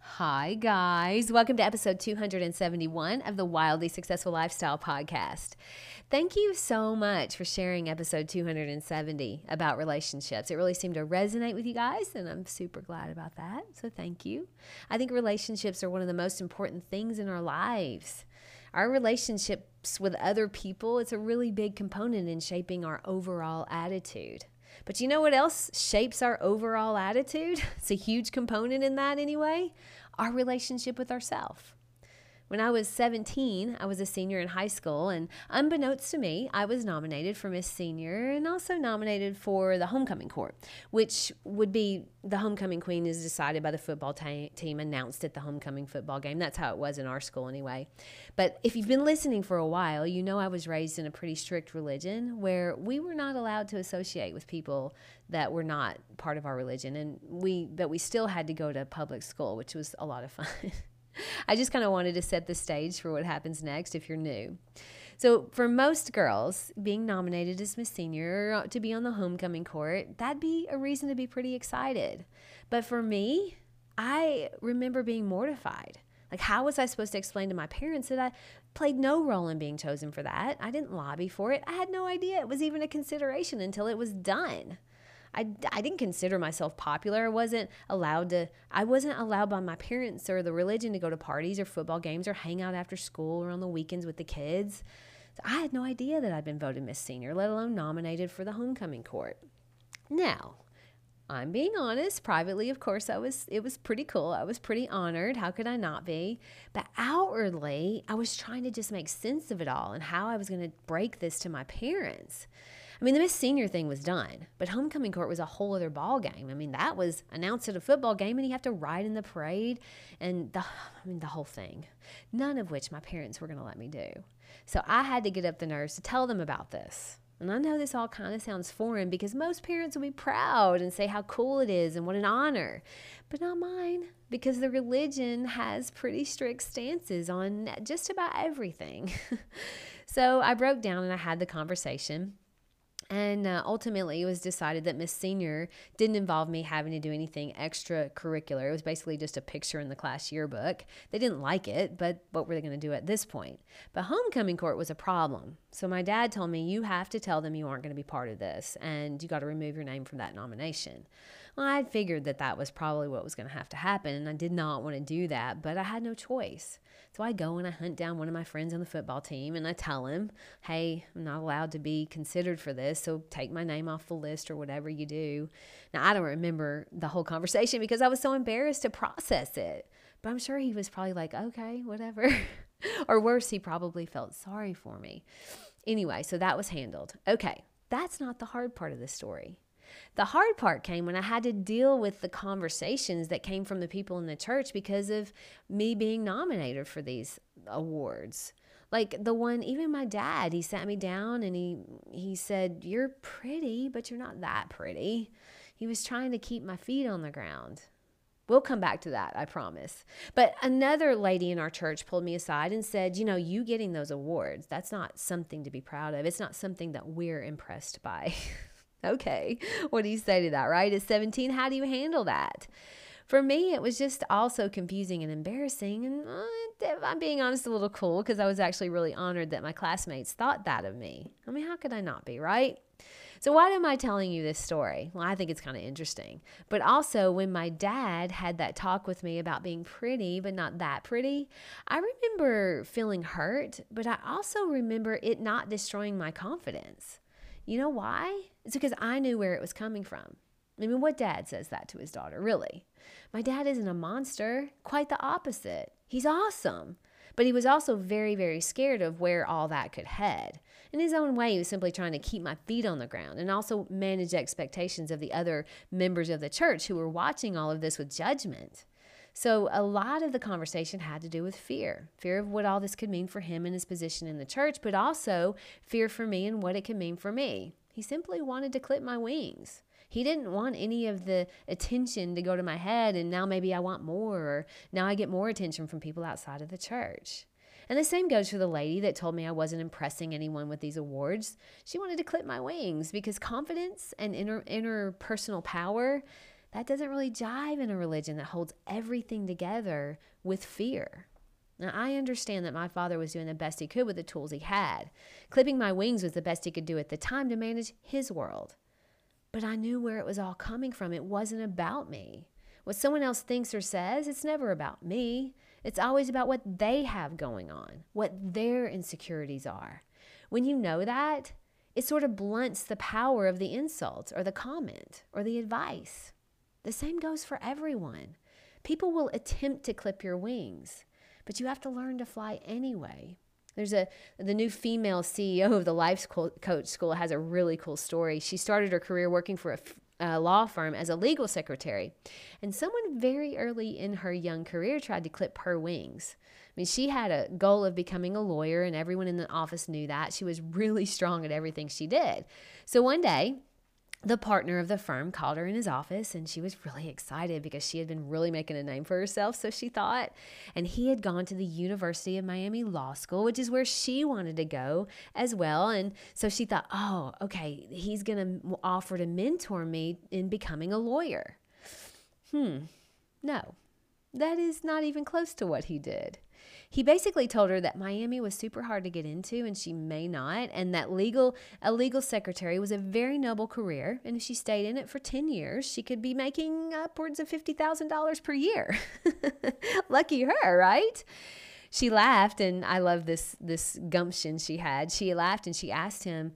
Hi guys, welcome to episode 271 of the Wildly Successful Lifestyle Podcast. Thank you so much for sharing episode 270 about relationships. It really seemed to resonate with you guys, and I'm super glad about that, so thank you. I think relationships are one of the most important things in our lives. Our relationships with other people, it's a really big component in shaping our overall attitude. But you know what else shapes our overall attitude? It's a huge component in that anyway. Our relationship with ourselves. When I was 17, I was a senior in high school, and unbeknownst to me, I was nominated for Miss Senior and also nominated for the homecoming court, which would be the homecoming queen is decided by the football team announced at the homecoming football game. That's how it was in our school anyway. But if you've been listening for a while, you know I was raised in a pretty strict religion where we were not allowed to associate with people that were not part of our religion, and but we still had to go to public school, which was a lot of fun. I just kind of wanted to set the stage for what happens next if you're new. So for most girls, being nominated as Miss Senior to be on the homecoming court, that'd be a reason to be pretty excited. But for me, I remember being mortified. Like, how was I supposed to explain to my parents that I played no role in being chosen for that? I didn't lobby for it. I had no idea it was even a consideration until it was done. I didn't consider myself popular. I wasn't allowed by my parents or the religion to go to parties or football games or hang out after school or on the weekends with the kids. So I had no idea that I'd been voted Miss Senior, let alone nominated for the homecoming court. Now, I'm being honest, privately, of course, it was pretty cool. I was pretty honored. How could I not be? But outwardly, I was trying to just make sense of it all and how I was going to break this to my parents. I mean, the Miss Senior thing was done, but homecoming court was a whole other ball game. I mean, that was announced at a football game, and you have to ride in the parade, and the whole thing, none of which my parents were going to let me do. So I had to get up the nerves to tell them about this. And I know this all kind of sounds foreign because most parents will be proud and say how cool it is and what an honor, but not mine, because the religion has pretty strict stances on just about everything. So I broke down and I had the conversation. And ultimately, it was decided that Miss Senior didn't involve me having to do anything extracurricular. It was basically just a picture in the class yearbook. They didn't like it, but what were they going to do at this point? But homecoming court was a problem. So my dad told me, you have to tell them you aren't going to be part of this, and you got to remove your name from that nomination. Well, I figured that was probably what was going to have to happen, and I did not want to do that, but I had no choice. So I go and I hunt down one of my friends on the football team, and I tell him, hey, I'm not allowed to be considered for this, so take my name off the list or whatever you do. Now, I don't remember the whole conversation because I was so embarrassed to process it, but I'm sure he was probably like, okay, whatever. Or worse, he probably felt sorry for me. Anyway, so that was handled. Okay, that's not the hard part of the story. The hard part came when I had to deal with the conversations that came from the people in the church because of me being nominated for these awards. Like the one, even my dad, he sat me down and he said, you're pretty, but you're not that pretty. He was trying to keep my feet on the ground. We'll come back to that, I promise. But another lady in our church pulled me aside and said, you know, you getting those awards, that's not something to be proud of. It's not something that we're impressed by. Okay, what do you say to that, right? At 17, how do you handle that? For me, it was just also confusing and embarrassing, and I'm being honest, a little cool, because I was actually really honored that my classmates thought that of me. I mean, how could I not be, right? So why am I telling you this story? Well, I think it's kind of interesting. But also, when my dad had that talk with me about being pretty but not that pretty, I remember feeling hurt, but I also remember it not destroying my confidence. You know why? It's because I knew where it was coming from. I mean, what dad says that to his daughter, really? My dad isn't a monster, quite the opposite. He's awesome. But he was also very, very scared of where all that could head. In his own way, he was simply trying to keep my feet on the ground and also manage expectations of the other members of the church who were watching all of this with judgment. So a lot of the conversation had to do with fear of what all this could mean for him and his position in the church, but also fear for me and what it could mean for me. He simply wanted to clip my wings. He didn't want any of the attention to go to my head, and now maybe I want more, or now I get more attention from people outside of the church. And the same goes for the lady that told me I wasn't impressing anyone with these awards. She wanted to clip my wings because confidence and interpersonal power, that doesn't really jive in a religion that holds everything together with fear. Now, I understand that my father was doing the best he could with the tools he had. Clipping my wings was the best he could do at the time to manage his world. But I knew where it was all coming from. It wasn't about me. What someone else thinks or says, it's never about me. It's always about what they have going on, what their insecurities are. When you know that, it sort of blunts the power of the insult or the comment or the advice. The same goes for everyone. People will attempt to clip your wings, but you have to learn to fly anyway. There's the new female CEO of the Life Coach School has a really cool story. She started her career working for a law firm as a legal secretary. And someone very early in her young career tried to clip her wings. I mean, she had a goal of becoming a lawyer, and everyone in the office knew that. She was really strong at everything she did. So one day, the partner of the firm called her in his office, and she was really excited because she had been really making a name for herself, so she thought. And he had gone to the University of Miami Law School, which is where she wanted to go as well. And so she thought, oh, okay, he's going to offer to mentor me in becoming a lawyer. No, that is not even close to what he did. He basically told her that Miami was super hard to get into and she may not, and that a legal secretary was a very noble career, and if she stayed in it for 10 years, she could be making upwards of $50,000 per year. Lucky her, right? She laughed, and I love this gumption she had. She laughed and she asked him,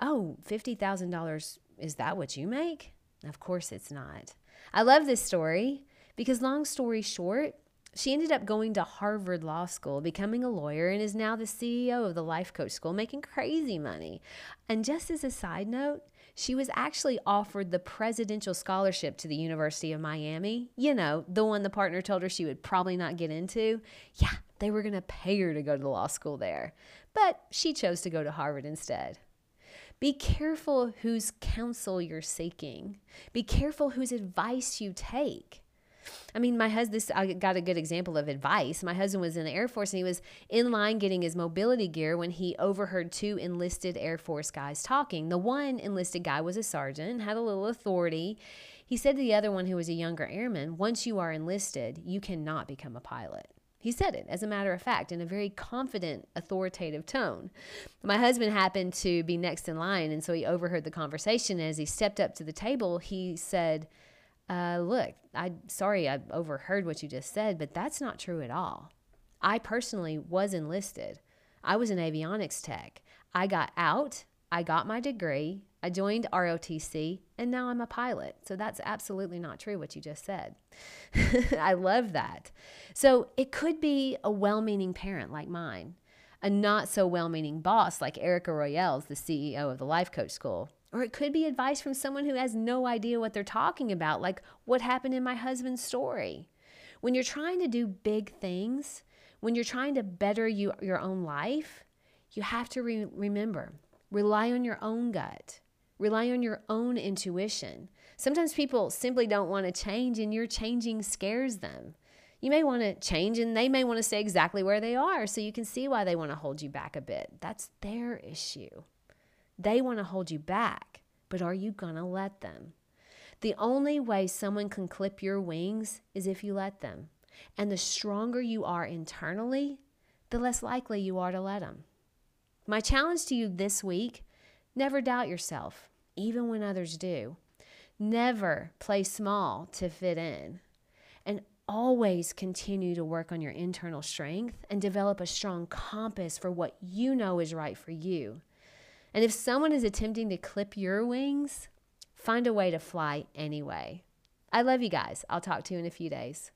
oh, $50,000, is that what you make? Of course it's not. I love this story because, long story short, she ended up going to Harvard Law School, becoming a lawyer, and is now the CEO of the Life Coach School, making crazy money. And just as a side note, she was actually offered the presidential scholarship to the University of Miami. You know, the one the partner told her she would probably not get into. Yeah, they were going to pay her to go to the law school there. But she chose to go to Harvard instead. Be careful whose counsel you're seeking. Be careful whose advice you take. I mean, I got a good example of advice. My husband was in the Air Force, and he was in line getting his mobility gear when he overheard two enlisted Air Force guys talking. The one enlisted guy was a sergeant, had a little authority. He said to the other one, who was a younger airman, once you are enlisted, you cannot become a pilot. He said it, as a matter of fact, in a very confident, authoritative tone. My husband happened to be next in line, and so he overheard the conversation. As he stepped up to the table, he said, look, I'm sorry I overheard what you just said, but that's not true at all. I personally was enlisted. I was an avionics tech. I got out, I got my degree, I joined ROTC, and now I'm a pilot. So that's absolutely not true what you just said. I love that. So it could be a well-meaning parent like mine, a not so well-meaning boss like Erica Royales, the CEO of the Life Coach School. Or it could be advice from someone who has no idea what they're talking about, like what happened in my husband's story. When you're trying to do big things, when you're trying to better your own life, you have to remember, rely on your own gut. Rely on your own intuition. Sometimes people simply don't want to change, and your changing scares them. You may want to change, and they may want to stay exactly where they are, so you can see why they want to hold you back a bit. That's their issue. They want to hold you back, but are you going to let them? The only way someone can clip your wings is if you let them. And the stronger you are internally, the less likely you are to let them. My challenge to you this week, never doubt yourself, even when others do. Never play small to fit in. And always continue to work on your internal strength and develop a strong compass for what you know is right for you. And if someone is attempting to clip your wings, find a way to fly anyway. I love you guys. I'll talk to you in a few days.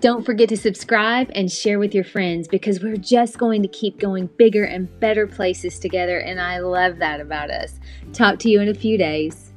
Don't forget to subscribe and share with your friends, because we're just going to keep going bigger and better places together, and I love that about us. Talk to you in a few days.